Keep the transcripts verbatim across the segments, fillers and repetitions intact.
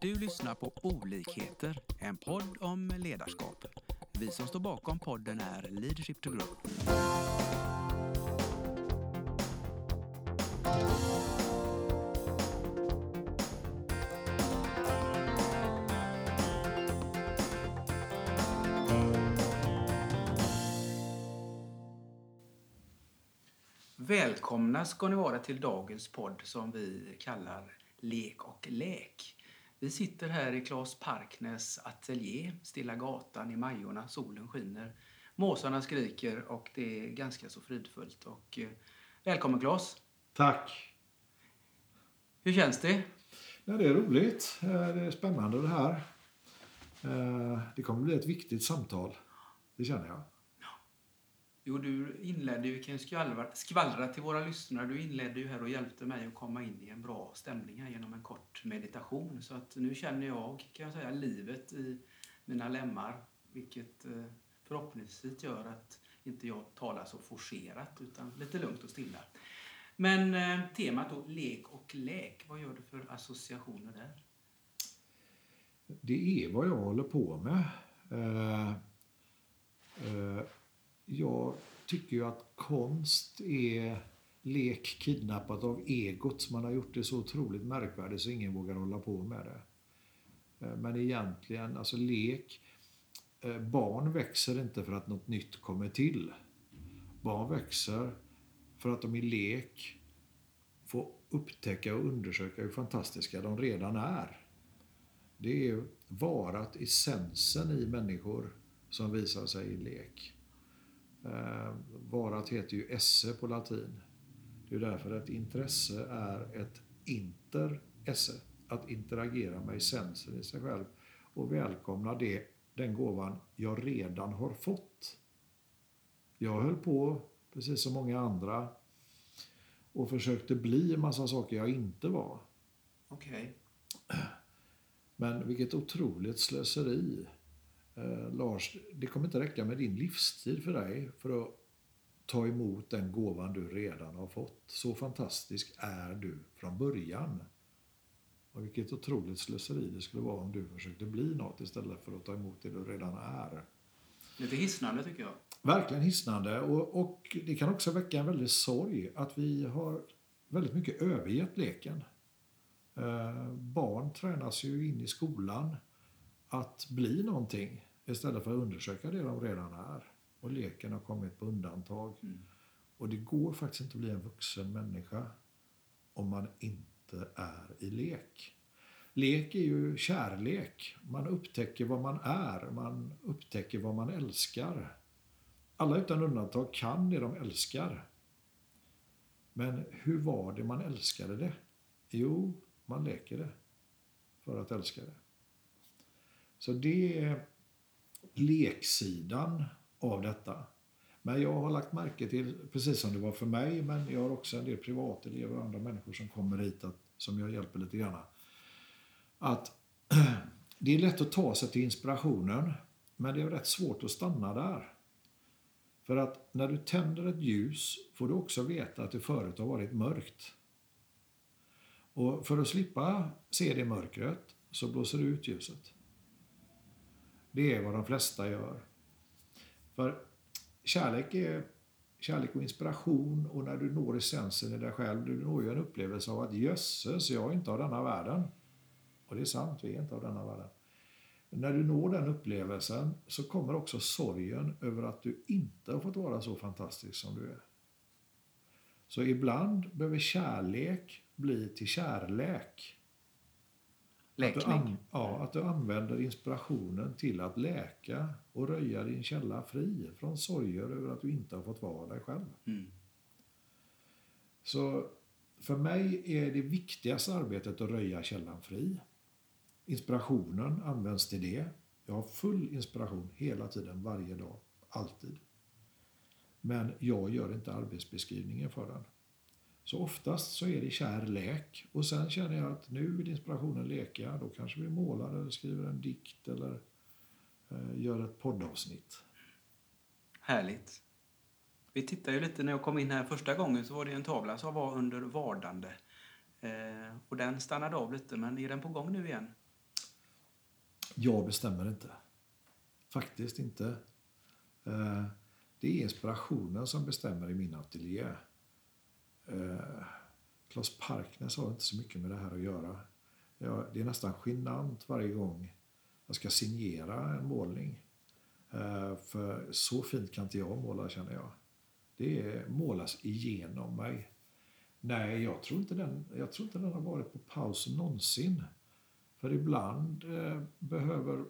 Du lyssnar på Olikheter, en podd om ledarskap. Vi som står bakom podden är Leadership to Grow. Välkomna ska ni vara till dagens podd som vi kallar Lek och läk. Vi sitter här i Claes Parknäs ateljé, Stillagatan i Majorna, solen skiner, måsarna skriker och det är ganska så fridfullt. Och välkommen Claes! Tack! Hur känns det? Ja, det är roligt, det är spännande det här. Det kommer bli ett viktigt samtal, det känner jag. Jo, du inledde ju, vi kan ju skvallra, skvallra till våra lyssnare, du inledde ju här och hjälpte mig att komma in i en bra stämning här genom en kort meditation. Så att nu känner jag, kan jag säga, livet i mina lemmar, vilket förhoppningsvis gör att inte jag talar så forcerat utan lite lugnt och stilla. Men temat då, lek och läk, vad gör du för associationer där? Det är vad jag håller på med. Uh, uh. Jag tycker ju att konst är lek kidnappat av egot. Man har gjort det så otroligt märkvärdigt så ingen vågar hålla på med det. Men egentligen, alltså lek. Barn växer inte för att något nytt kommer till. Barn växer för att de i lek får upptäcka och undersöka hur fantastiska de redan är. Det är varat essensen i människor som visar sig i lek. Eh, varat heter ju esse på latin. Det är därför att intresse är ett interesse. Att interagera med essensen i sig själv. Och välkomna det, den gåvan jag redan har fått. Jag höll på, precis som många andra, och försökte bli en massa saker jag inte var. Okej. Okay. Men vilket otroligt slöseri. Eh, Lars, det kommer inte räcka med din livstid för dig för att ta emot den gåvan du redan har fått. Så fantastisk är du från början. Och vilket otroligt slöseri det skulle vara om du försökte bli något istället för att ta emot det du redan är. Lite hisnande tycker jag. Verkligen hisnande. Och, och det kan också väcka en väldigt sorg att vi har väldigt mycket övergett leken. Eh, barn tränas ju in i skolan att bli någonting istället för att undersöka det de redan är. Och leken har kommit på undantag. Mm. Och det går faktiskt inte att bli en vuxen människa om man inte är i lek. Lek är ju kärlek. Man upptäcker vad man är. Man upptäcker vad man älskar. Alla utan undantag kan det de älskar. Men hur var det man älskade det? Jo, man leker det för att älska det. Så det är leksidan av detta. Men jag har lagt märke till, precis som det var för mig, men jag har också en del privatelever och andra människor som kommer hit att, som jag hjälper lite grann. Att det är lätt att ta sig till inspirationen, men det är rätt svårt att stanna där. För att när du tänder ett ljus får du också veta att det förut har varit mörkt. Och för att slippa se det mörkret så blåser du ut ljuset. Det är vad de flesta gör. För kärlek är kärlek och inspiration, och när du når essensen i dig själv, du når ju en upplevelse av att jösses, jag är inte av denna världen. Och det är sant, vi är inte av denna världen. När du når den upplevelsen så kommer också sorgen över att du inte har fått vara så fantastisk som du är. Så ibland behöver kärlek bli till kärlek. Att du, an- ja, att du använder inspirationen till att läka och röja din källa fri från sorger över att du inte har fått vara dig själv. Mm. Så för mig är det viktigaste arbetet att röja källan fri. Inspirationen används till det. Jag har full inspiration hela tiden, varje dag, alltid. Men jag gör inte arbetsbeskrivningen för den. Så oftast så är det kärlek, och sen känner jag att nu vill inspirationen leka, då kanske vi målar eller skriver en dikt eller eh, gör ett poddavsnitt. Härligt. Vi tittar ju lite, när jag kom in här första gången så var det en tavla som var under vardande. Eh, och den stannade av lite, men är den på gång nu igen? jag bestämmer inte. Faktiskt inte. Det är inspirationen som bestämmer i min ateljé. Claes Parknäs har inte så mycket med det här att göra. Det är nästan genant varje gång jag ska signera en målning. För så fint kan inte jag måla, känner jag. Det målas igenom mig. Nej, jag tror inte den, jag tror inte den har varit på paus någonsin. För ibland eh, behöver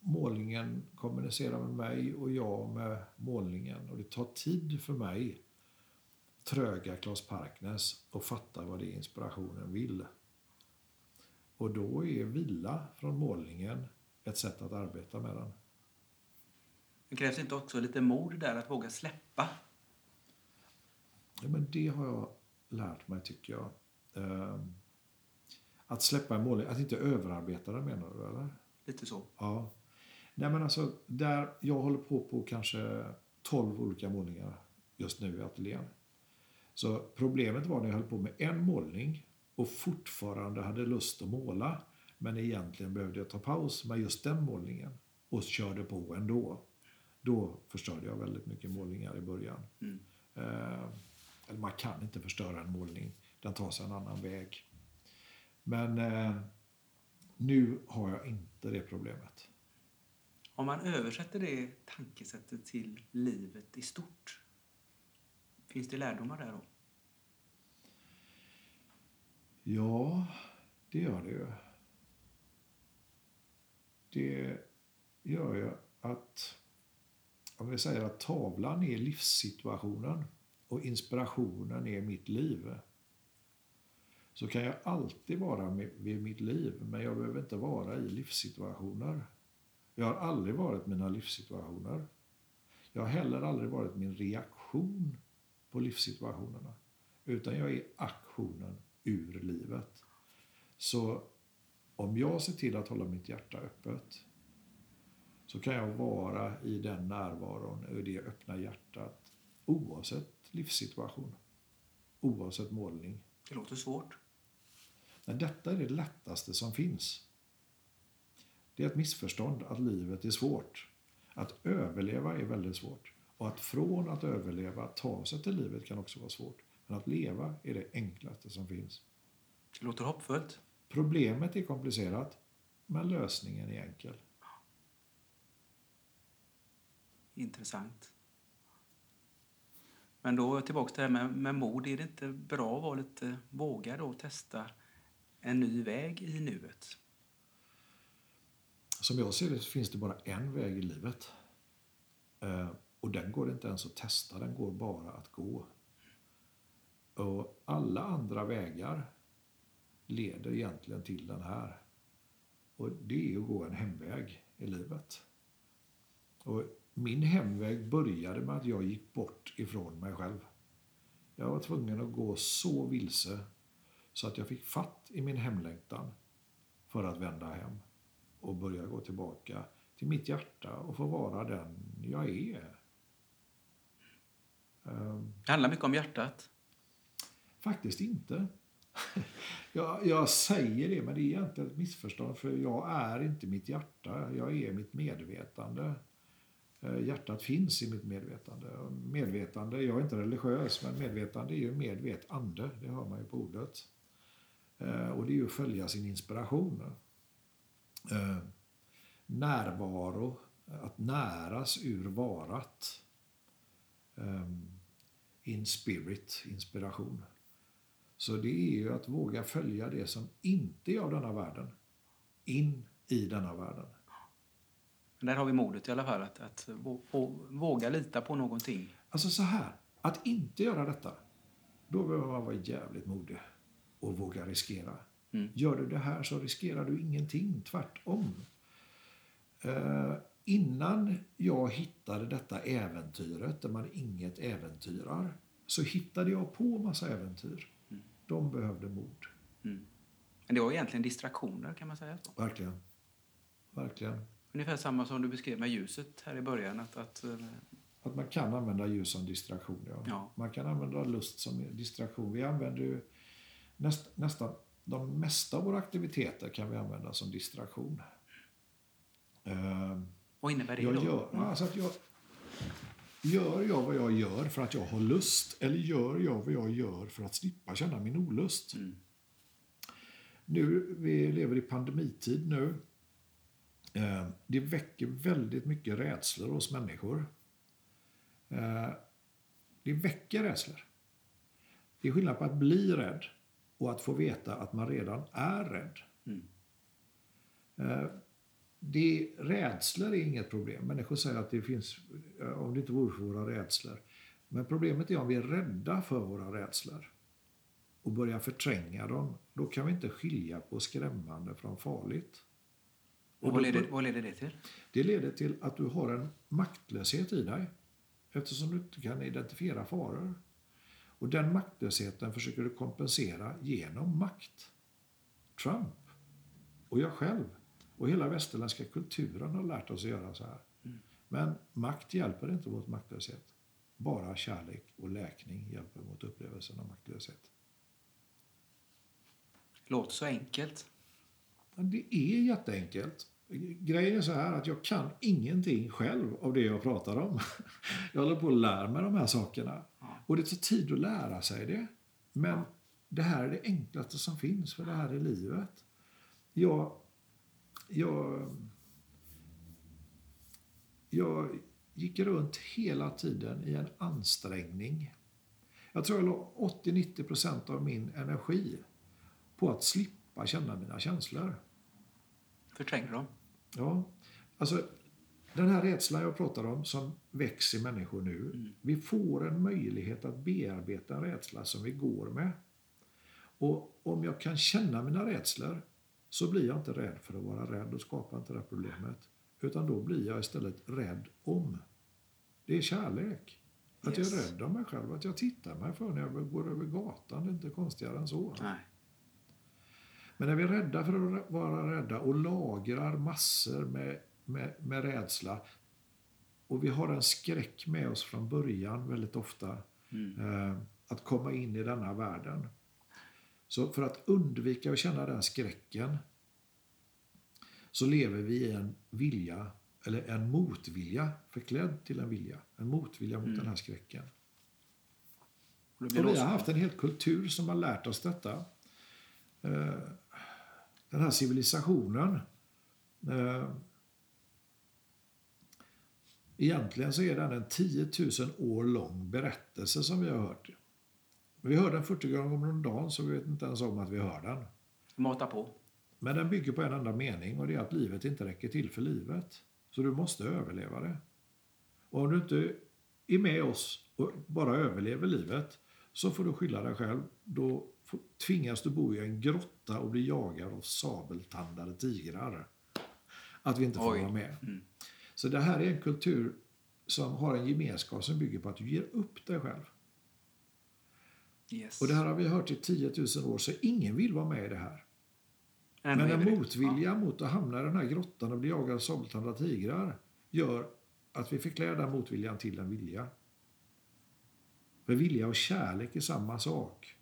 målningen kommunicera med mig och jag med målningen. Och det tar tid för mig, tröga Claes Parknäs, och fatta vad det är inspirationen vill. Och då är vila från målningen ett sätt att arbeta med den. Det krävs inte också lite mod där att våga släppa? Ja, men det har jag lärt mig, tycker jag. Eh, Att släppa en målning, att inte överarbeta det, menar du, eller? Lite så. Ja. Nej, men alltså, där jag håller på på kanske tolv olika målningar just nu i ateljén. Så problemet var när jag höll på med en målning och fortfarande hade lust att måla. Men egentligen behövde jag ta paus med just den målningen och körde på ändå. Då förstörde jag väldigt mycket målningar i början. Mm. Eh, man kan inte förstöra en målning, den tar sig en annan väg. Men eh, nu har jag inte det problemet. Om man översätter det tankesättet till livet i stort, finns det lärdomar där då? Ja, det gör det ju. Det gör ju att, om vi säger att tavlan är livssituationen och inspirationen är mitt liv, så kan jag alltid vara med, vid mitt liv, men jag behöver inte vara i livssituationer. Jag har aldrig varit mina livssituationer. Jag har heller aldrig varit min reaktion på livssituationerna. Utan jag är aktionen ur livet. Så om jag ser till att hålla mitt hjärta öppet, så kan jag vara i den närvaron och det öppna hjärtat oavsett livssituation. Oavsett målning. Det låter svårt. Men detta är det lättaste som finns. Det är ett missförstånd att livet är svårt. Att överleva är väldigt svårt. Och att från att överleva, ta sig till livet, kan också vara svårt. Men att leva är det enklaste som finns. Det låter hoppfullt. Problemet är komplicerat, men lösningen är enkel. Intressant. Men då tillbaka till det här med, med mod. Är det inte bra att vara lite vågad och testa en ny väg i nuet? Som jag ser det finns det bara en väg i livet. Eh, och den går inte ens att testa. Den går bara att gå. Och alla andra vägar leder egentligen till den här. Och det är att gå en hemväg i livet. Och min hemväg började med att jag gick bort ifrån mig själv. Jag var tvungen att gå så vilse så att jag fick fatt i min hemlängtan för att vända hem och börja gå tillbaka till mitt hjärta och få vara den jag är. Det handlar mycket om hjärtat. Faktiskt inte. Jag, jag säger det, men det är egentligen ett missförstånd, för jag är inte mitt hjärta, jag är mitt medvetande. Hjärtat finns i mitt medvetande. Medvetande, jag är inte religiös, men medvetande är ju medvetande. Det hör man ju på ordet. Och det är ju att följa sin inspiration. Närvaro, att näras ur varat. In spirit, inspiration. Så det är ju att våga följa det som inte är av denna världen, in i denna världen. Där har vi modet i alla fall, att, att våga lita på någonting. Alltså så här, att inte göra detta, då behöver man vara jävligt modig och våga riskera. Mm. Gör du det här så riskerar du ingenting, tvärtom. Eh, innan jag hittade detta äventyret, där man inget äventyrar, så hittade jag på massa äventyr. Mm. De behövde mod. Mm. Men det var egentligen distraktioner, kan man säga så. Verkligen, verkligen. Ungefär samma som du beskrev med ljuset här i början. Att, att, att man kan använda ljus som distraktion. Ja. Ja. Man kan använda lust som distraktion. Vi använder ju näst, nästan de mesta av våra aktiviteter kan vi använda som distraktion. Eh, Vad innebär det jag då? Gör, alltså att jag, gör jag vad jag gör för att jag har lust? Eller gör jag vad jag gör för att slippa känna min olust? Mm. Nu, vi lever i pandemitid nu. Eh, det väcker väldigt mycket rädslor hos människor. Eh, det väcker rädslor. Det är skillnad på att bli rädd och att få veta att man redan är rädd. Mm. Eh, det, rädslor är inget problem. Människor säger att det finns, om det inte vore för våra rädslor. Men problemet är om vi är rädda för våra rädslor och börjar förtränga dem. Då kan vi inte skilja på skrämmande från farligt. Och, och vad, leder, vad leder det till? Det leder till att du har en maktlöshet i dig. Eftersom du inte kan identifiera faror. Och den maktlösheten försöker du kompensera genom makt. Trump och jag själv och hela västerländska kulturen har lärt oss att göra så här. Mm. Men makt hjälper inte mot maktlöshet. Bara kärlek och läkning hjälper mot upplevelsen av maktlöshet. Låter så enkelt. Det är jätteenkelt. Grejen är så här att jag kan ingenting själv av det jag pratar om. Jag håller på att lära mig de här sakerna. Och det tar tid att lära sig det. Men det här är det enklaste som finns, för det här är livet. Jag, jag, jag gick runt hela tiden i en ansträngning. Jag tror jag la åttio till nittio procent av min energi på att slippa känna mina känslor. Förtränger dem? Ja, alltså den här rädslan jag pratar om som växer i människor nu. Mm. Vi får en möjlighet att bearbeta en rädsla som vi går med. Och om jag kan känna mina rädslor så blir jag inte rädd för att vara rädd och skapa inte det här problemet. Utan då blir jag istället rädd om. Det är kärlek. Att yes. jag är rädd om mig själv, att jag tittar mig för när jag går över gatan. Det är inte konstigare än så. Nej. Men när vi är rädda för att vara rädda och lagrar massor med, med, med rädsla och vi har en skräck med oss från början väldigt ofta mm. eh, att komma in i denna världen. Så för att undvika att känna den skräcken så lever vi i en vilja eller en motvilja förklädd till en vilja. En motvilja mot mm. den här skräcken. Och vi har haft en hel kultur som har lärt oss detta. Den här civilisationen egentligen så är den en tiotusen år lång berättelse som vi har hört. Vi hör den fyrtio gånger om dagen så vi vet inte ens om att vi hör den. Mata på. Men den bygger på en enda mening och det är att livet inte räcker till för livet. Så du måste överleva det. Och om du inte är med oss och bara överlever livet så får du skylla dig själv. Då tvingas du bo i en grotta och bli jagad av sabeltandade tigrar. Att vi inte får Oj. vara med. Mm. Så det här är en kultur som har en gemenskap som bygger på att du ger upp dig själv. Yes. Och det här har vi hört i tiotusen år så ingen vill vara med i det här. Än Men en motvilja ja. mot att hamna i den här grottan och bli jagad av sabeltandade tigrar gör att vi förklär den motviljan till en vilja. För vilja och kärlek är samma sak.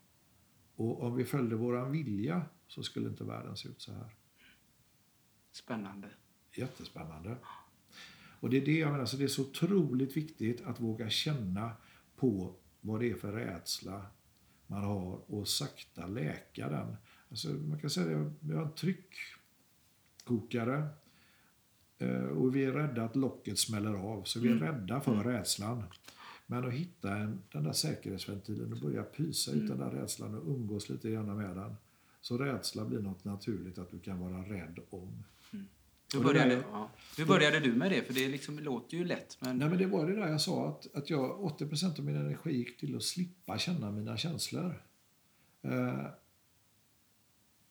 Och om vi följde våran vilja så skulle inte världen se ut så här. Spännande. Jättespännande. Och det är det jag menar, så det är så otroligt viktigt att våga känna på vad det är för rädsla man har och sakta läka den. Alltså man kan säga att vi har en tryckkokare och vi är rädda att locket smäller av. Så vi är mm. rädda för mm. rädslan. Men att hitta en, den där säkerhetsventilen och börja pysa mm. ut den där rädslan och umgås lite gärna med den. Så rädsla blir något naturligt att du kan vara rädd om. Mm. Hur, började, där, ja. Hur började du med det? För det liksom låter ju lätt. Men... Nej, men det var det där jag sa. Att, att jag, åttio procent av min energi gick till att slippa känna mina känslor. Eh,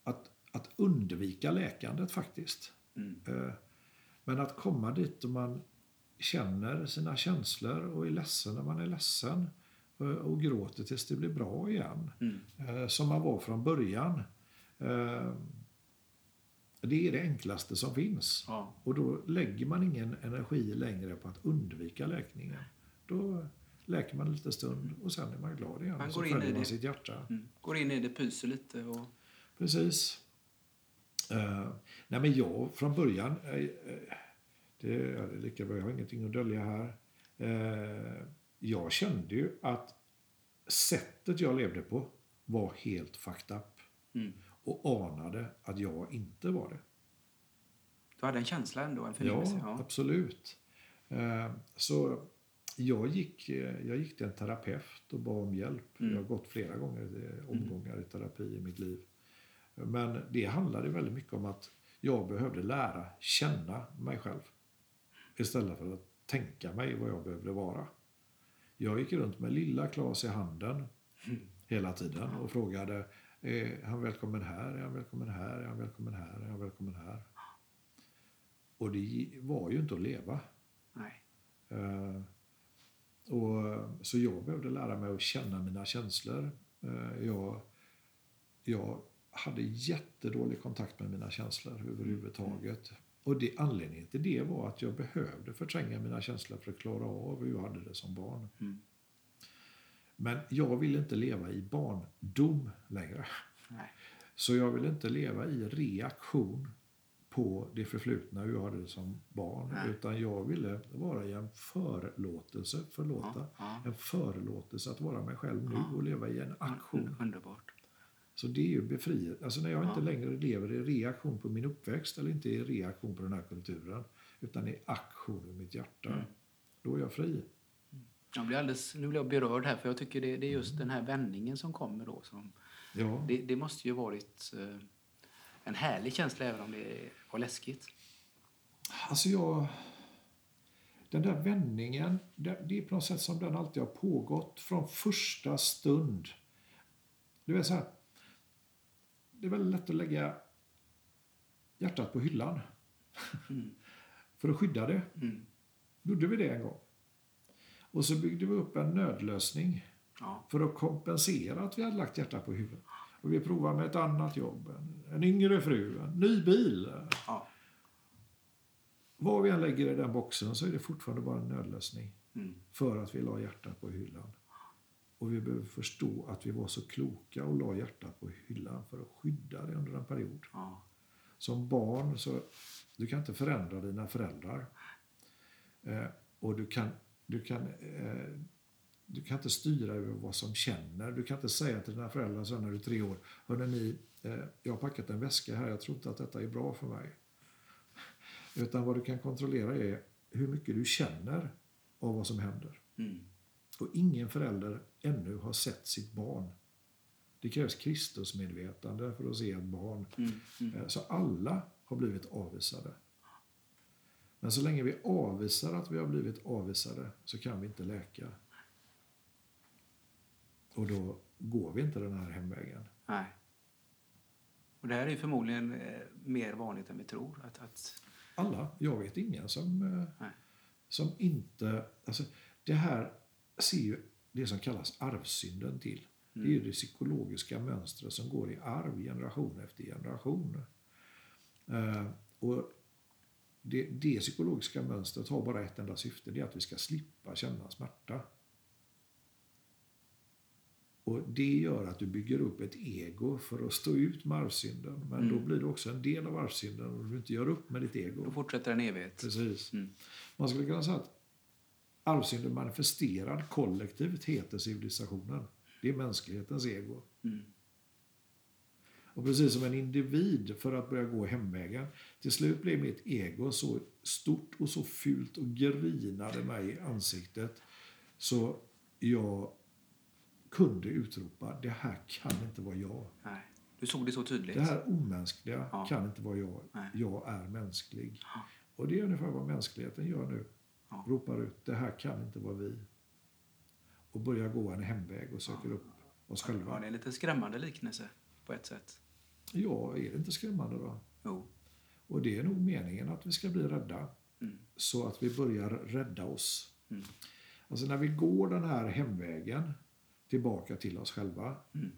att, att undvika läkandet faktiskt. Mm. Eh, men att komma dit och man... känner sina känslor och är ledsen när man är ledsen och gråter tills det blir bra igen mm. som man var från början, det är det enklaste som finns ja. Och då lägger man ingen energi längre på att undvika läkningen, då läker man lite stund och sen är man glad igen man och så går in följer i man sitt hjärta mm. går in i det, pyser lite och... precis uh, nej men jag från början uh, Det är lika bra, jag har ingenting att dölja här. Eh, jag kände ju att sättet jag levde på var helt fucked up. Mm. Och anade att jag inte var det. Du hade en känsla ändå, en förnyelse. Ja, ja, absolut. Eh, så jag gick, jag gick till en terapeut och bad om hjälp. Mm. Jag har gått flera gånger omgångar mm. i terapi i mitt liv. Men det handlade väldigt mycket om att jag behövde lära känna mig själv. Istället för att tänka mig vad jag behövde vara. Jag gick runt med lilla Claes i handen mm. hela tiden och frågade, är han välkommen här? Är han välkommen här? Är han välkommen här? Är han välkommen här? Och det var ju inte att leva. Nej. Uh, och, så jag behövde lära mig att känna mina känslor. Uh, jag... jag hade jättedålig kontakt med mina känslor överhuvudtaget. Mm. Och det, anledningen till det var att jag behövde förtränga mina känslor för att klara av hur jag hade det som barn. Mm. Men jag ville inte leva i barndom längre. Nej. Så jag ville inte leva i reaktion på det förflutna hur jag hade det som barn. Nej. Utan jag ville vara i en förlåtelse, förlåta, ja, ja. en förlåtelse att vara mig själv nu ja. och leva i en aktion. Underbart. Så det är ju befriat. Alltså när jag ja. inte längre lever i reaktion på min uppväxt eller inte i reaktion på den här kulturen utan i aktion i mitt hjärta. Mm. Då är jag fri. Jag blir alldeles, nu blir jag berörd här för jag tycker det, det är just mm. den här vändningen som kommer då. Som, ja. det, det måste ju varit en härlig känsla även om det var läskigt. Alltså jag... Den där vändningen, det är på något sätt som den alltid har pågått från första stund. Du vet så här. Det är väldigt lätt att lägga hjärtat på hyllan mm. för att skydda det. Mm. Gjorde vi det en gång. Och så byggde vi upp en nödlösning ja. för att kompensera att vi hade lagt hjärtat på hyllan. Och vi provade med ett annat jobb, en yngre fru, en ny bil. Ja. Vad vi än lägger i den boxen så är det fortfarande bara en nödlösning mm. för att vi la hjärtat på hyllan. Och vi behöver förstå att vi var så kloka och la hjärtat på hyllan för att skydda det under en period. Ja. Som barn så du kan inte förändra dina föräldrar. Eh, och du kan, du, kan, eh, du kan inte styra över vad som känner. Du kan inte säga till dina föräldrar så när du är tre år. Hörrni, ni, eh, jag har packat en väska här. Jag tror inte att detta är bra för mig. Utan vad du kan kontrollera är hur mycket du känner av vad som händer. Mm. Och ingen förälder ännu har sett sitt barn. Det krävs Kristusmedvetande för att se ett barn. Mm, mm. Så alla har blivit avvisade. Men så länge vi avvisar att vi har blivit avvisade så kan vi inte läka. Och då går vi inte den här hemvägen. Nej. Och det här är förmodligen mer vanligt än vi tror. Att, att... Alla. Jag vet ingen som, som inte... Alltså, det här... ser ju det som kallas arvsynden till. Mm. Det är ju det psykologiska mönstret som går i arv generation efter generation. Eh, och det, det psykologiska mönstret har bara ett enda syfte. Det är att vi ska slippa känna smärta. Och det gör att du bygger upp ett ego för att stå ut med arvsynden. Men mm. då blir det också en del av arvsynden och du inte gör upp med ditt ego. Då fortsätter den evigt. Precis. Mm. Man skulle kunna säga att arvsynden manifesterad kollektivt heter civilisationen. Det är mänsklighetens ego. Mm. Och precis som en individ för att börja gå hemvägen. Till slut blev mitt ego så stort och så fult och grinade mig i ansiktet. Så jag kunde utropa, det här kan inte vara jag. Nej, du såg det så tydligt. Det här omänskliga ja. kan inte vara jag. Nej. Jag är mänsklig. Ja. Och det är ungefär vad mänskligheten gör nu. Ropar ut, det här kan inte vara vi. Och börjar gå en hemväg och söker upp oss själva. Ja, det är en lite skrämmande liknelse på ett sätt. Ja, är det inte skrämmande då? Jo. Och det är nog meningen att vi ska bli rädda. Mm. Så att vi börjar rädda oss. Mm. Alltså när vi går den här hemvägen tillbaka till oss själva. Mm.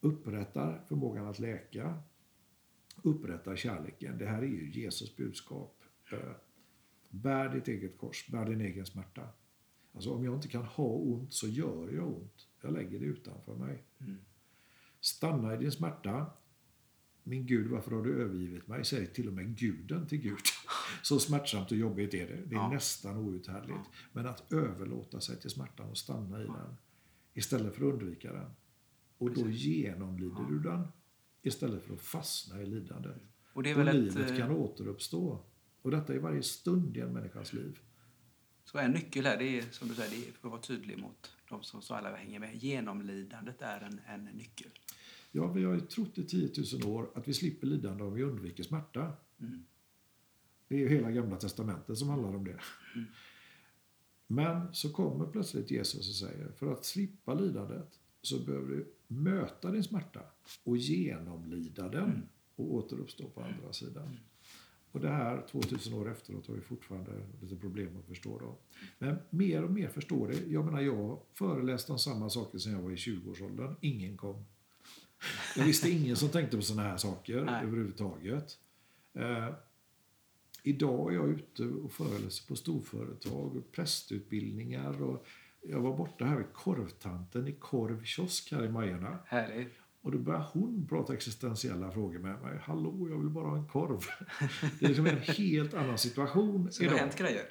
Upprättar förmågan att läka. Upprättar kärleken. Det här är ju Jesus budskap. Bär ditt eget kors, bär din egen smärta. Alltså om jag inte kan ha ont så gör jag ont. Jag lägger det utanför mig. Mm. Stanna i din smärta. Min Gud, varför har du övergivit mig? Säger till och med guden till Gud. Så smärtsamt och jobbigt är det. Det är ja. nästan outhärdligt. Ja. Men att överlåta sig till smärtan och stanna i ja. den. Istället för att undvika den. Och precis. Då genomlider ja. du den. Istället för att fastna i lidandet. Och, det är väl och livet ett, kan återuppstå. Och detta är varje stund i en människas liv. Så en nyckel här, det är som du säger, det är för att vara tydlig mot de som så alla hänger med. Genomlidandet är en, en nyckel. Ja, vi har ju trott i tiotusen år att vi slipper lidande om vi undviker smärta. Mm. Det är ju hela gamla testamentet som handlar om det. Mm. Men så kommer plötsligt Jesus och säger, för att slippa lidandet så behöver du möta din smärta och genomlida den mm. och återuppstå på andra sidan. Mm. Och det här tvåtusen år efteråt har vi fortfarande lite problem att förstå då. Men mer och mer förstår det. Jag menar, jag föreläste om samma saker sedan jag var i tjugoårsåldern. Ingen kom. Jag visste ingen som tänkte på sådana här saker Nej. överhuvudtaget. Eh, idag är jag ute och föreläser på storföretag och prästutbildningar. Och jag var borta här vid korvtanten i korvkiosk här i Majorna. Härligt. Och då började hon prata existentiella frågor med mig. Hallå, jag vill bara ha en korv. Det är liksom en helt annan situation idag. Det har hänt grejer.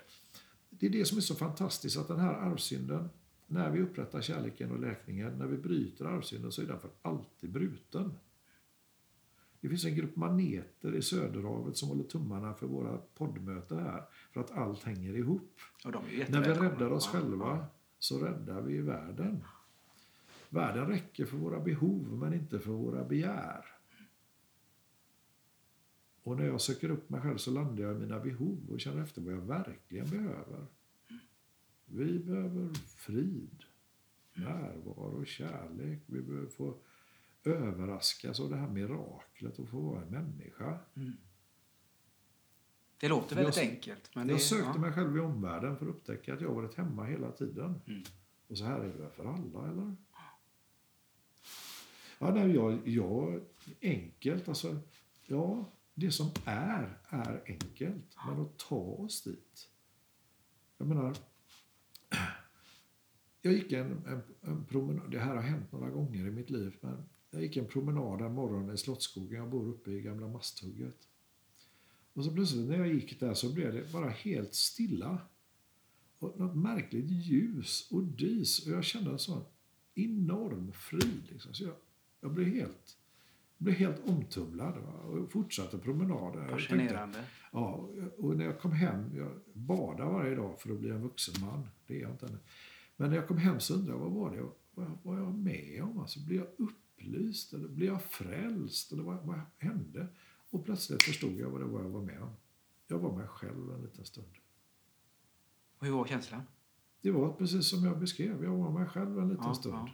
Det är det som är så fantastiskt, att den här arvsynden, när vi upprättar kärleken och läkningen, när vi bryter arvsynden, så är den för alltid bruten. Det finns en grupp maneter i Söderhavet som håller tummarna för våra poddmöten här. För att allt hänger ihop. Och de är när vi räddar oss själva så räddar vi världen. Världen räcker för våra behov men inte för våra begär. Och när jag söker upp mig själv så landar jag i mina behov och känner efter vad jag verkligen behöver. Vi behöver frid, närvaro och kärlek. Vi behöver få överraskas av det här miraklet och få vara en människa. Mm. Det låter väldigt jag, enkelt. Men jag det, sökte ja. mig själv i omvärlden för att upptäcka att jag varit hemma hela tiden. Mm. Och så här är det för alla, eller? Ja, nej, jag, jag, enkelt, alltså, ja, det som är, är enkelt, men att ta oss dit. Jag menar, jag gick en, en, en promenad, det här har hänt några gånger i mitt liv, men jag gick en promenad en morgon i Slottsskogen, jag bor uppe i gamla masthugget. Och så plötsligt när jag gick där så blev det bara helt stilla. Och något märkligt ljus och dis, och jag kände en sån enorm frid. Liksom. Så jag, jag blev helt, blev helt omtumlad, va? Och fortsatte promenaden. Fascinerande. Ja, och när jag kom hem, jag badade varje dag för att bli en vuxen man. Det är jag inte ännu. Men när jag kom hem så undrade jag, vad var det? Vad var jag med om? Alltså, blev jag upplyst? Eller blev jag frälst? Eller vad, vad hände? Och plötsligt förstod jag vad det var jag var med om. Jag var mig själv en liten stund. Och hur var känslan? Det var precis som jag beskrev. Jag var mig själv en liten ja, stund. Ja.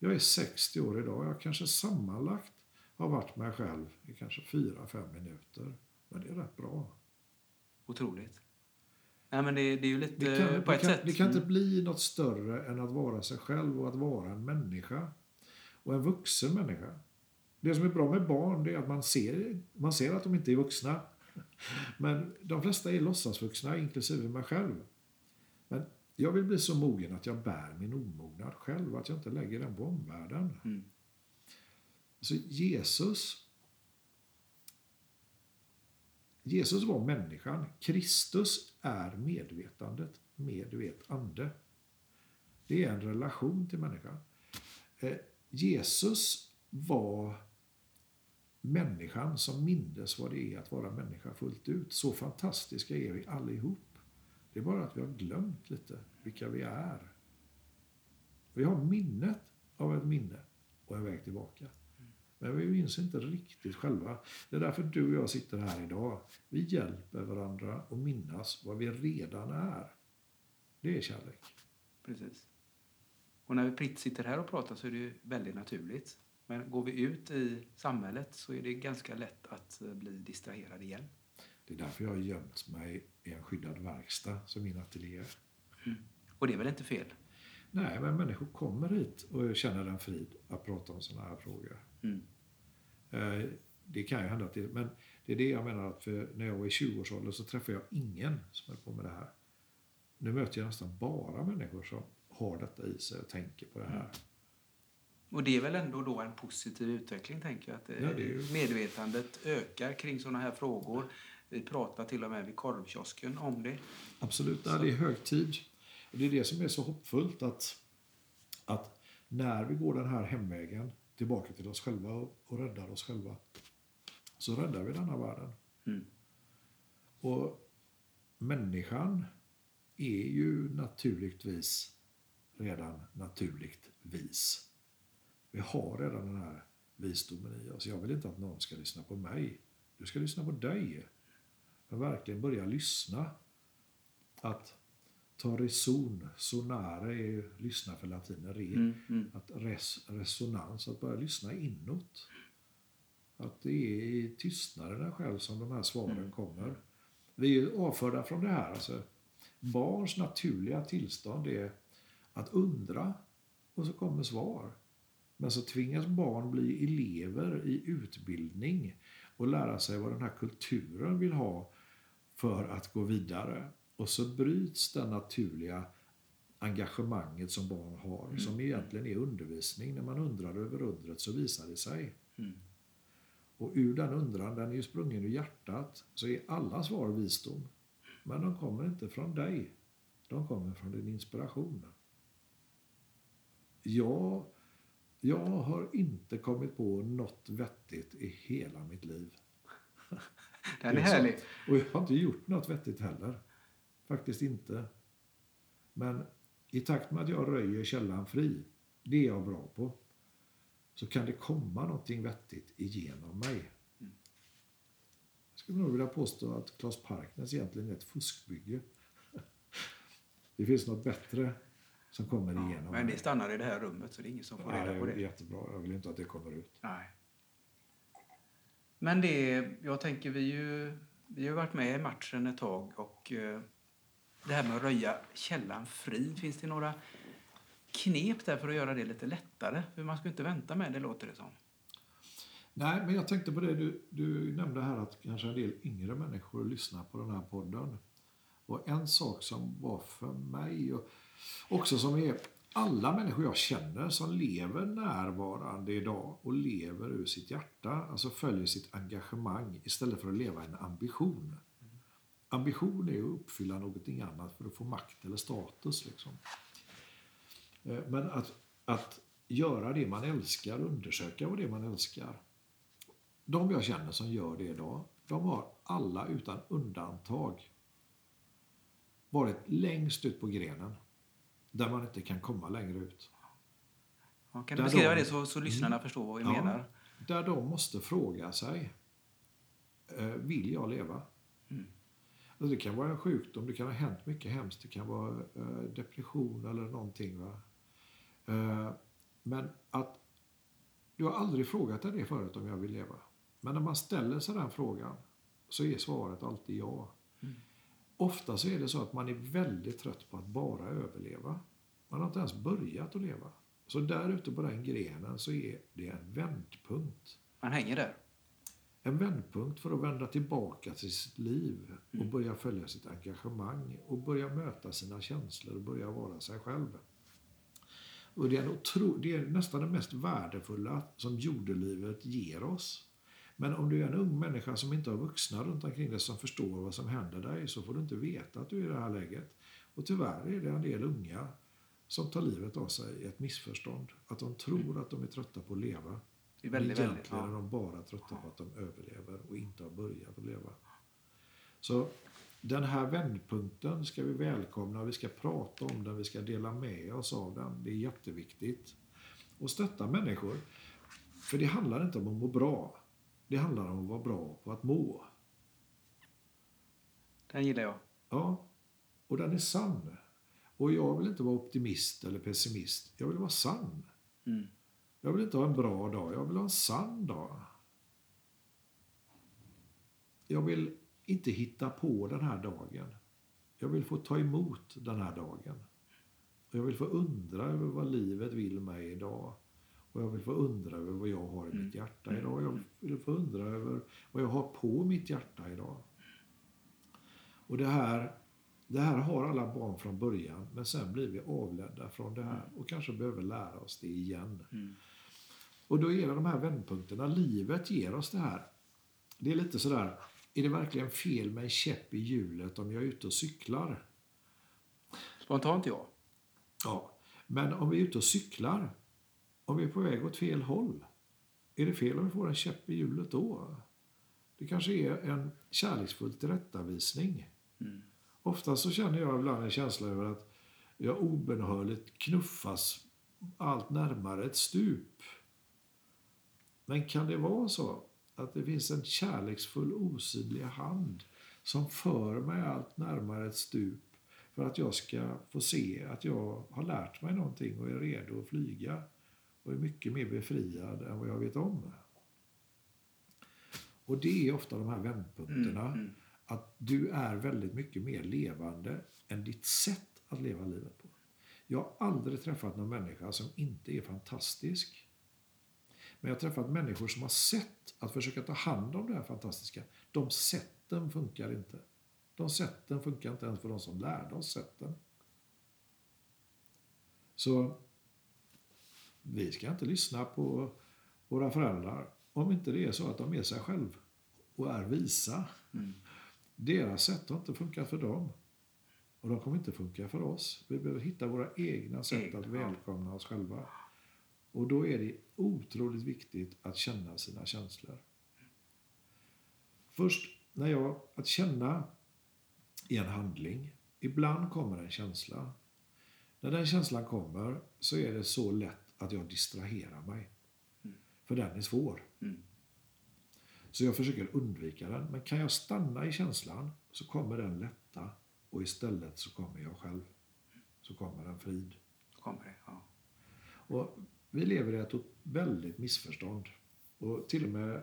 Jag är sextio år idag. Jag kanske sammanlagt har varit mig själv i kanske fyra till fem minuter. Men det är rätt bra. Otroligt. Nej, men det, det är ju lite det kan, på det ett kan, sätt. Det kan inte bli något större än att vara sig själv och att vara en människa. Och en vuxen människa. Det som är bra med barn, det är att man ser, man ser att de inte är vuxna. Men de flesta är låtsasvuxna, inklusive mig själv. Men jag vill bli så mogen att jag bär min omognad själv. Att jag inte lägger den på omvärlden. Mm. Så Jesus. Jesus var människan. Kristus är medvetandet. Medvetande. Det är en relation till människan. Eh, Jesus var människan som mindes vad det är att vara människa fullt ut. Så fantastiska är vi allihop. Det är bara att vi har glömt lite vilka vi är. Vi har minnet av ett minne och en väg tillbaka. Men vi minns inte riktigt själva. Det är därför du och jag sitter här idag. Vi hjälper varandra att minnas vad vi redan är. Det är kärlek. Precis. Och när vi pritt sitter här och pratar så är det ju väldigt naturligt. Men går vi ut i samhället så är det ganska lätt att bli distraherad igen. Det är därför jag har gömt mig i en skyddad verkstad som min ateljé. Mm. Och det är väl inte fel? Nej, men människor kommer hit och känner en frid att prata om sådana här frågor. Mm. Eh, det kan ju hända till, men det är det jag menar, att för när jag var i tjugoårsåldern så träffade jag ingen som höll på med det här. Nu möter jag nästan bara människor som har detta i sig och tänker på det här. Mm. Och det är väl ändå då en positiv utveckling, tänker jag. Att ja, det är ju... medvetandet ökar kring sådana här frågor. Vi pratar till och med vid korvkiosken om det. Absolut, ja, det är hög tid. Och det är det som är så hoppfullt, att, att när vi går den här hemvägen tillbaka till oss själva och, och räddar oss själva, så räddar vi den här världen. Mm. Och människan är ju naturligtvis redan naturligt vis. Vi har redan den här visdomen i oss. Jag vill inte att någon ska lyssna på mig. Du ska lyssna på dig. Men verkligen börja lyssna. Att ta reson. Sonare är ju lyssna för latinen. Re. Mm, mm. Att res, resonans. Att börja lyssna inåt. Att det är i tystnaden själv som de här svaren mm. kommer. Vi är avförda från det här. Alltså, barns naturliga tillstånd är att undra. Och så kommer svar. Men så tvingas barn bli elever i utbildning och lära sig vad den här kulturen vill ha för att gå vidare. Och så bryts det naturliga engagemanget som barn har, mm. som egentligen är undervisning. När man undrar över undret så visar det sig. Mm. Och ur den undran, den är ju sprungen ur hjärtat, så är alla svar visdom. Men de kommer inte från dig, de kommer från din inspiration. Jag... Jag har inte kommit på något vettigt i hela mitt liv. Det är härligt. Och jag har inte gjort något vettigt heller. Faktiskt inte. Men i takt med att jag röjer källan fri, det är jag bra på, så kan det komma någonting vettigt igenom mig. Mm. Jag skulle nog vilja påstå att Claes Parknäs egentligen är ett fuskbygge. Det finns något bättre som kommer ja, igenom. Men det stannar i det här rummet, så det är ingen som får reda på det. Det är jättebra. Jag vill inte att det kommer ut. Nej. Men det, jag tänker, vi ju vi har varit med i matchen ett tag, och eh, det här med att röja källan fri, finns det några knep där för att göra det lite lättare? För man ska inte vänta med det, låter det som. Nej, men jag tänkte på det. Du, du nämnde här att kanske en del yngre människor lyssnar på den här podden. Och en sak som var för mig, och också som är alla människor jag känner som lever närvarande idag och lever ur sitt hjärta, alltså följer sitt engagemang istället för att leva en ambition. Ambition är ju att uppfylla någonting annat för att få makt eller status. Liksom. Men att, att göra det man älskar, undersöka vad det man älskar. De jag känner som gör det idag, de har alla utan undantag varit längst ut på grenen, där man inte kan komma längre ut. Ja, kan du där beskriva de, det så, så lyssnarna mm, förstår vad vi ja, menar? Där de måste fråga sig, vill jag leva? Mm. Alltså det kan vara en sjukdom, det kan ha hänt mycket hemskt, det kan vara depression eller någonting. Va? Men att du har aldrig frågat dig det förut om jag vill leva. Men när man ställer sig den frågan så är svaret alltid ja. Mm. Ofta så är det så att man är väldigt trött på att bara överleva. Man har inte ens börjat att leva. Så där ute på den grenen så är det en vändpunkt. Man hänger där. En vändpunkt för att vända tillbaka till sitt liv. Mm. Och börja följa sitt engagemang. Och börja möta sina känslor. Och börja vara sig själv. Och det är, otro, det är nästan det mest värdefulla som jordelivet ger oss. Men om du är en ung människa som inte har vuxna runt omkring dig som förstår vad som händer dig, så får du inte veta att du är i det här läget. Och tyvärr är det en del unga som tar livet av sig i ett missförstånd. Att de tror mm. att de är trötta på att leva. Det är väldigt, men egentligen väldigt, ja. är de bara trötta på att de överlever och inte har börjat att leva. Så den här vändpunkten ska vi välkomna. Vi ska prata om den. Vi ska dela med oss av den. Det är jätteviktigt. Och stötta människor. För det handlar inte om att må bra. Det handlar om att vara bra på att må. Den gillar jag. Ja, och den är sann. Och jag vill inte vara optimist eller pessimist. Jag vill vara sann. Mm. Jag vill inte ha en bra dag. Jag vill ha en sann dag. Jag vill inte hitta på den här dagen. Jag vill få ta emot den här dagen. Och jag vill få undra över vad livet vill mig idag. Och jag vill få undra över vad jag har i mitt hjärta idag. Jag vill få undra över vad jag har på mitt hjärta idag. Och det här, det här har alla barn från början. Men sen blir vi avledda från det här. Och kanske behöver lära oss det igen. Mm. Och då är det de här vändpunkterna. Livet ger oss det här. Det är lite sådär, är det verkligen fel med en käpp i hjulet om jag är ute och cyklar? Spontant ja. Ja, men om vi är ute och cyklar, om vi är på väg åt fel håll, är det fel om vi får en käpp i hjulet då? Det kanske är en kärleksfull tillrättavisning. Mm. Ofta så känner jag ibland en känsla över att jag obenhörligt knuffas allt närmare ett stup. Men kan det vara så att det finns en kärleksfull osynlig hand som för mig allt närmare ett stup för att jag ska få se att jag har lärt mig någonting och är redo att flyga och är mycket mer befriad än vad jag vet om? Och det är ofta de här vändpunkterna. Mm, mm. Att du är väldigt mycket mer levande än ditt sätt att leva livet på. Jag har aldrig träffat någon människa som inte är fantastisk. Men jag har träffat människor som har sett att försöka ta hand om det här fantastiska. De sätten funkar inte. De sätten funkar inte ens för de som lärde oss sätten. Så vi ska inte lyssna på våra föräldrar om inte det är så att de är sig själv och är visa. Mm. Deras sätt har inte funkat för dem. Och de kommer inte funka för oss. Vi behöver hitta våra egna sätt egna. att välkomna oss själva. Och då är det otroligt viktigt att känna sina känslor. Först när jag, att känna är en handling. Ibland kommer en känsla. När den känslan kommer så är det så lätt att jag distraherar mig. Mm. För den är svår. Mm. Så jag försöker undvika den. Men kan jag stanna i känslan så kommer den lätta. Och istället så kommer jag själv. Så kommer den frid. Kommer det, ja. Och vi lever i ett väldigt missförstånd. Och till och med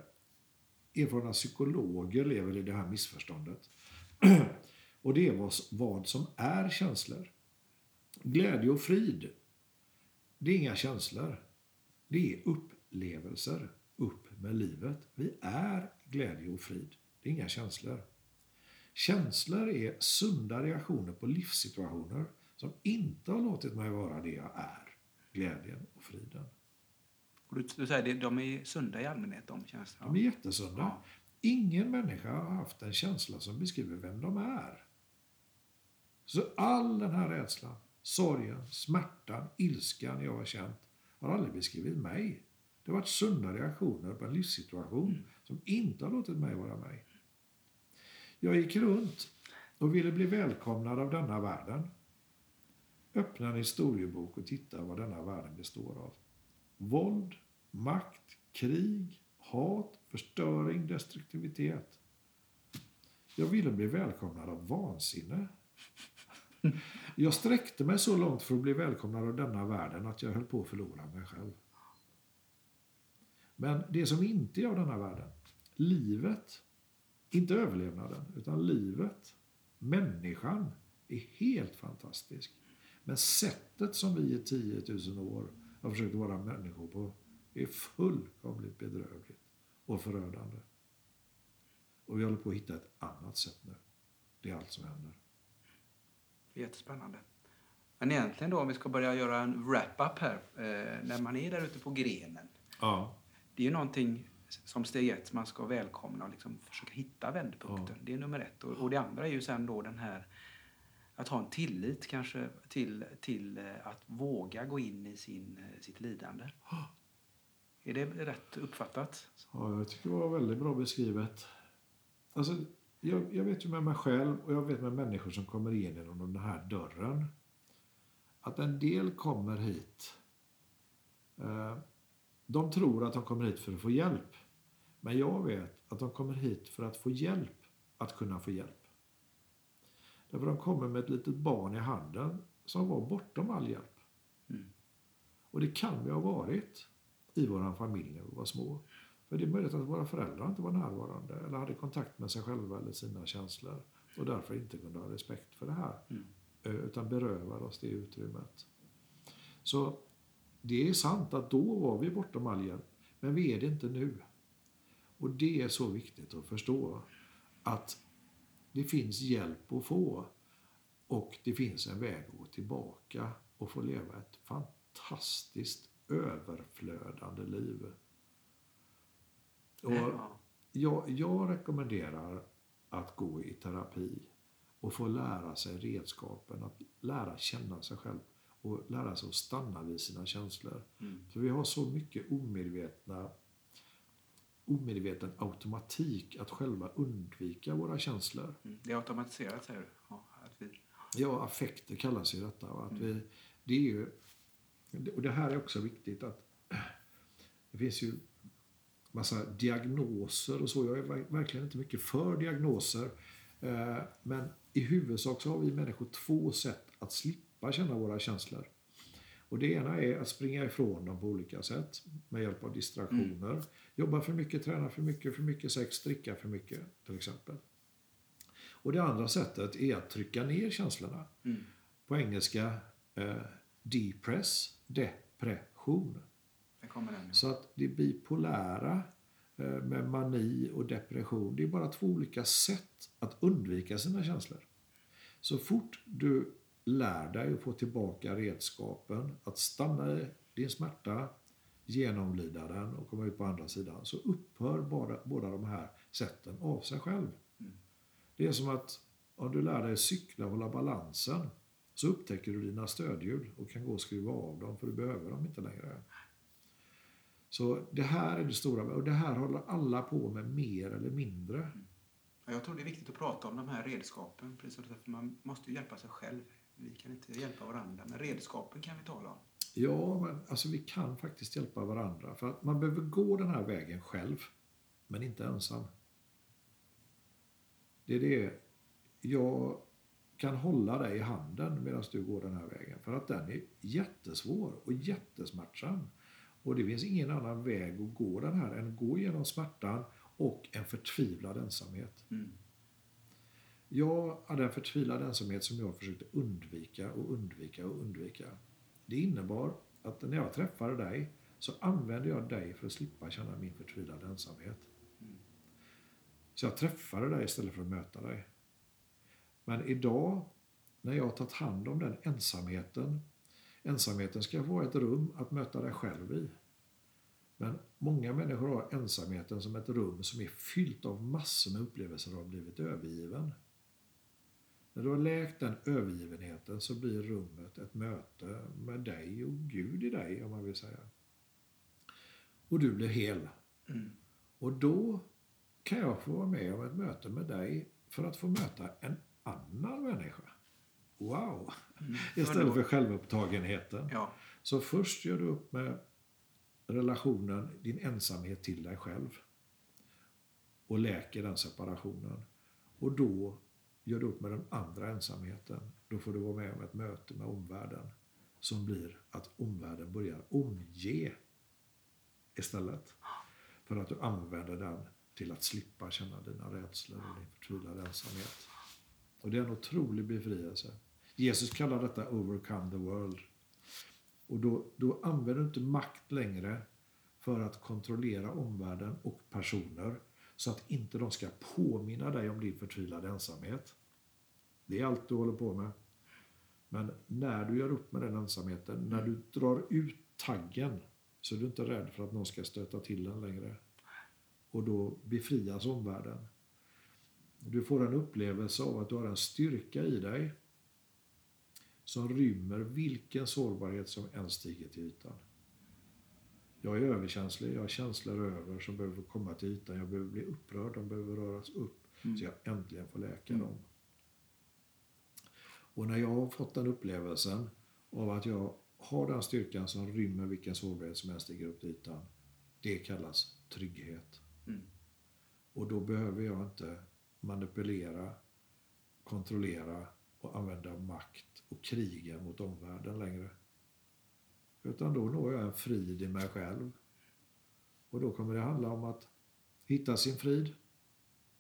erfarna psykologer lever i det här missförståndet. Och det är vad som är känslor. Glädje och frid. Det är inga känslor. Det är upplevelser. Upp med livet. Vi är glädje och frid. Det är inga känslor. Känslor är sunda reaktioner på livssituationer som inte har låtit mig vara det jag är. Glädjen och friden. Och du, du säger, de är sunda i allmänhet, de känslorna. De är jättesunda. Ja. Ingen människa har haft en känsla som beskriver vem de är. Så all den här rädslan, sorgen, smärtan, ilskan jag har känt har aldrig beskrivit mig. Det har varit sunda reaktioner på en livssituation mm. som inte har låtit mig vara mig. Jag gick runt och ville bli välkomnad av denna världen. Öppna en historiebok och titta vad denna världen består av. Våld, makt, krig, hat, förstöring, destruktivitet. Jag ville bli välkomnad av vansinne. Jag sträckte mig så långt för att bli välkomnad av denna världen att jag höll på att förlora mig själv. Men det som inte är av denna världen, livet, inte överlevnaden utan livet, människan, är helt fantastisk. Men sättet som vi i tiotusen år har försökt vara människor på är fullkomligt bedrövligt och förödande. Och vi håller på att hitta ett annat sätt nu. Det är allt som händer. Det är jättespännande. Men egentligen då, om vi ska börja göra en wrap-up här. Eh, när man är där ute på grenen. Ja. Det är ju någonting som steg ett man ska välkomna och liksom försöka hitta vändpunkten. Ja. Det är nummer ett. Och, och det andra är ju sen då den här... Att ha en tillit kanske till, till att våga gå in i sin, sitt lidande. Är det rätt uppfattat? Ja, jag tycker det var väldigt bra beskrivet. Alltså, jag, jag vet ju med mig själv och jag vet med människor som kommer in genom den här dörren. Att en del kommer hit. De tror att de kommer hit för att få hjälp. Men jag vet att de kommer hit för att få hjälp. Att kunna få hjälp. Därför de kommer med ett litet barn i handen som var bortom all hjälp. Mm. Och det kan vi ha varit i vår familj när vi var små. För det är möjligt att våra föräldrar inte var närvarande eller hade kontakt med sig själva eller sina känslor. Och därför inte kunde ha respekt för det här. Mm. Utan berövade oss det utrymmet. Så det är sant att då var vi bortom all hjälp. Men vi är det inte nu. Och det är så viktigt att förstå att det finns hjälp att få och det finns en väg att gå tillbaka och få leva ett fantastiskt överflödande liv. Och jag, jag rekommenderar att gå i terapi och få lära sig redskapen, att lära känna sig själv och lära sig att stanna vid sina känslor. Mm. För vi har så mycket omedvetna, omedveten automatik att själva undvika våra känslor. Mm. Det är automatiserat, säger du? Ja, att vi... ja, affekter kallas ju detta. Och att mm. vi, det är ju, och det här är också viktigt, att det finns ju massa diagnoser och så. Jag är verkligen inte mycket för diagnoser. Men i huvudsak så har vi människor två sätt att slippa känna våra känslor. Och det ena är att springa ifrån dem på olika sätt. Med hjälp av distraktioner. Mm. Jobba för mycket, träna för mycket, för mycket sex, dricka för mycket till exempel. Och det andra sättet är att trycka ner känslorna. Mm. På engelska eh, depress, depression. Så att det bipolära med mani och depression, det är bara två olika sätt att undvika sina känslor. Så fort du lär dig att få tillbaka redskapen, att stanna i din smärta, genomlida den och komma ut på andra sidan, så upphör bara, båda de här sätten av sig själv. Mm. Det är som att om du lär dig cykla och hålla balansen, så upptäcker du dina stödhjul och kan gå och skruva av dem, för du behöver dem inte längre. Så det här är det stora, och det här håller alla på med mer eller mindre. Mm. Jag tror det är viktigt att prata om de här redskapen, precis, för man måste ju hjälpa sig själv. Vi kan inte hjälpa varandra, men redskapen kan vi tala om. Ja, men alltså vi kan faktiskt hjälpa varandra, för att man behöver gå den här vägen själv, men inte ensam. Det är det, jag kan hålla dig i handen medan du går den här vägen, för att den är jättesvår och jättesmärtsam. Och det finns ingen annan väg att gå den här än att gå genom smärtan och en förtvivlad ensamhet. Mm. Jag hade en förtvivlad ensamhet som jag försökte undvika och undvika och undvika. Det innebar att när jag träffade dig så använde jag dig för att slippa känna min förtvivlade ensamhet. Mm. Så jag träffade dig istället för att möta dig. Men idag när jag har tagit hand om den ensamheten, ensamheten ska vara ett rum att möta dig själv i. Men många människor har ensamheten som ett rum som är fyllt av massor med upplevelser och har blivit övergiven. När du har läkt den övergivenheten så blir rummet ett möte med dig och Gud i dig, om man vill säga. Och du blir hel. Mm. Och då kan jag få vara med om ett möte med dig för att få möta en annan människa. Wow! Mm. Istället för självupptagenheten. Ja. Så först gör du upp med relationen, din ensamhet till dig själv. Och läker den separationen. Och då gör du upp med den andra ensamheten. Då får du vara med om ett möte med omvärlden. Som blir att omvärlden börjar omge istället. För att du använder den till att slippa känna dina rädslor och din förtvivlade ensamhet. Och det är en otrolig befrielse. Jesus kallar detta overcome the world. Och då, då använder du inte makt längre för att kontrollera omvärlden och personer så att inte de ska påminna dig om din förtvivlade ensamhet. Det är allt du håller på med. Men när du gör upp med den ensamheten, när du drar ut taggen, så är du inte rädd för att någon ska stöta till den längre. Och då befrias omvärlden. Du får en upplevelse av att du har en styrka i dig som rymmer vilken sårbarhet som än stiger till ytan. Jag är överkänslig, jag har känslor över som behöver komma till ytan. Jag behöver bli upprörd, de behöver röras upp mm. så jag äntligen får läka mm. dem. Och när jag har fått den upplevelsen av att jag har den styrkan som rymmer vilken sårbarhet som än stiger upp till ytan, det kallas trygghet. Mm. Och då behöver jag inte manipulera, kontrollera och använda makt och kriga mot omvärlden längre. Utan då når jag en frid i mig själv. Och då kommer det handla om att hitta sin frid,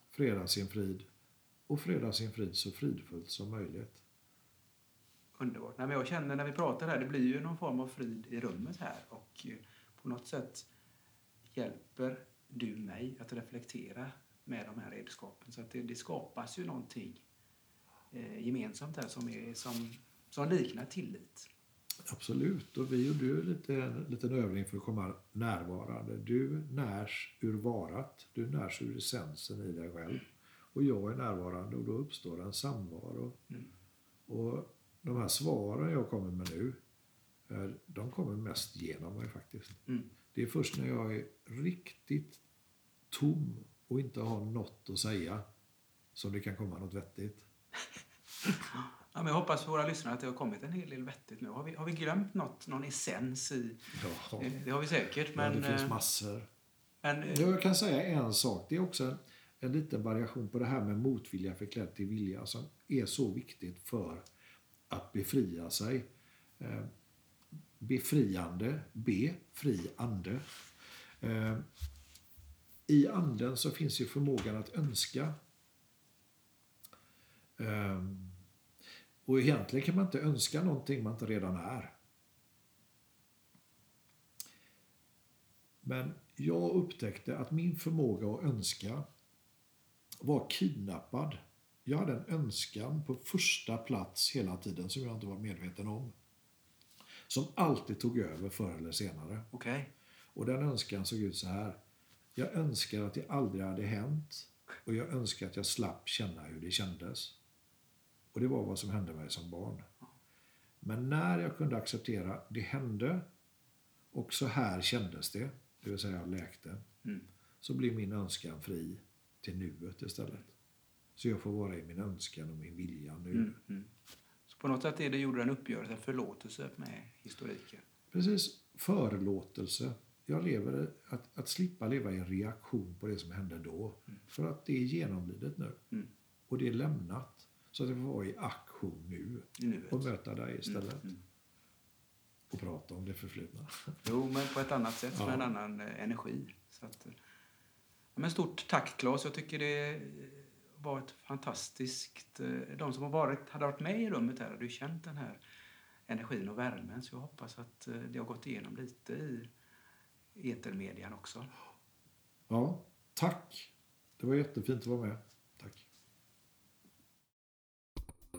freda sin frid och freda sin frid så fridfullt som möjligt. Underbart. Nej, men jag känner när vi pratar här, det blir ju någon form av frid i rummet här. Och på något sätt hjälper du mig att reflektera med de här redskapen. Så att det, det skapas ju någonting eh, gemensamt här som, är, som, som liknar tillit. Absolut, och vi och du är lite, en liten övning för att komma närvarande. Du närs ur varat, du närs ur essensen i dig själv. Och jag är närvarande och då uppstår en samvaro. Mm. Och de här svaren jag kommer med nu, de kommer mest genom mig faktiskt. Mm. Det är först när jag är riktigt tom och inte har något att säga som det kan komma något vettigt. Ja, men jag hoppas för våra lyssnare att det har kommit en hel del vettigt nu. Har vi, har vi glömt något, någon essens i? Ja. Det har vi säkert. Men, men det finns massor. Men, jag kan säga en sak. Det är också en, en liten variation på det här med motvilja förklädd till vilja som är så viktigt för att befria sig. Befriande, befriande. I anden så finns ju förmågan att önska. Och egentligen kan man inte önska någonting man inte redan är. Men jag upptäckte att min förmåga att önska var kidnappad. Jag hade en önskan på första plats hela tiden som jag inte var medveten om. Som alltid tog över förr eller senare. Okay. Och den önskan såg ut så här. Jag önskar att det aldrig hade hänt. Och jag önskar att jag slapp känna hur det kändes. Och det var vad som hände mig som barn. Men när jag kunde acceptera det hände och så här kändes det, det vill säga jag läkte, mm. så blev min önskan fri till nuet istället. Så jag får vara i min önskan och min vilja nu. Mm, mm. Så på något sätt är det gjorde en uppgörelse, en förlåtelse med historiken. Precis, förlåtelse. Jag lever att, att slippa leva i en reaktion på det som hände då. Mm. För att det är genomlidet nu. Mm. Och det är lämnat. Så att jag får vara i aktion nu. Nuet. Och möta dig istället. Mm, mm. Och prata om det förflutna. Jo, men på ett annat sätt. Ja. Med en annan energi. Så att, ja, men stort tack, Claes. Jag tycker det var ett fantastiskt... De som har varit, hade varit med i rummet här har du känt den här energin och värmen. Så jag hoppas att det har gått igenom lite i etermedian också. Ja, tack. Det var jättefint att vara med. Tack.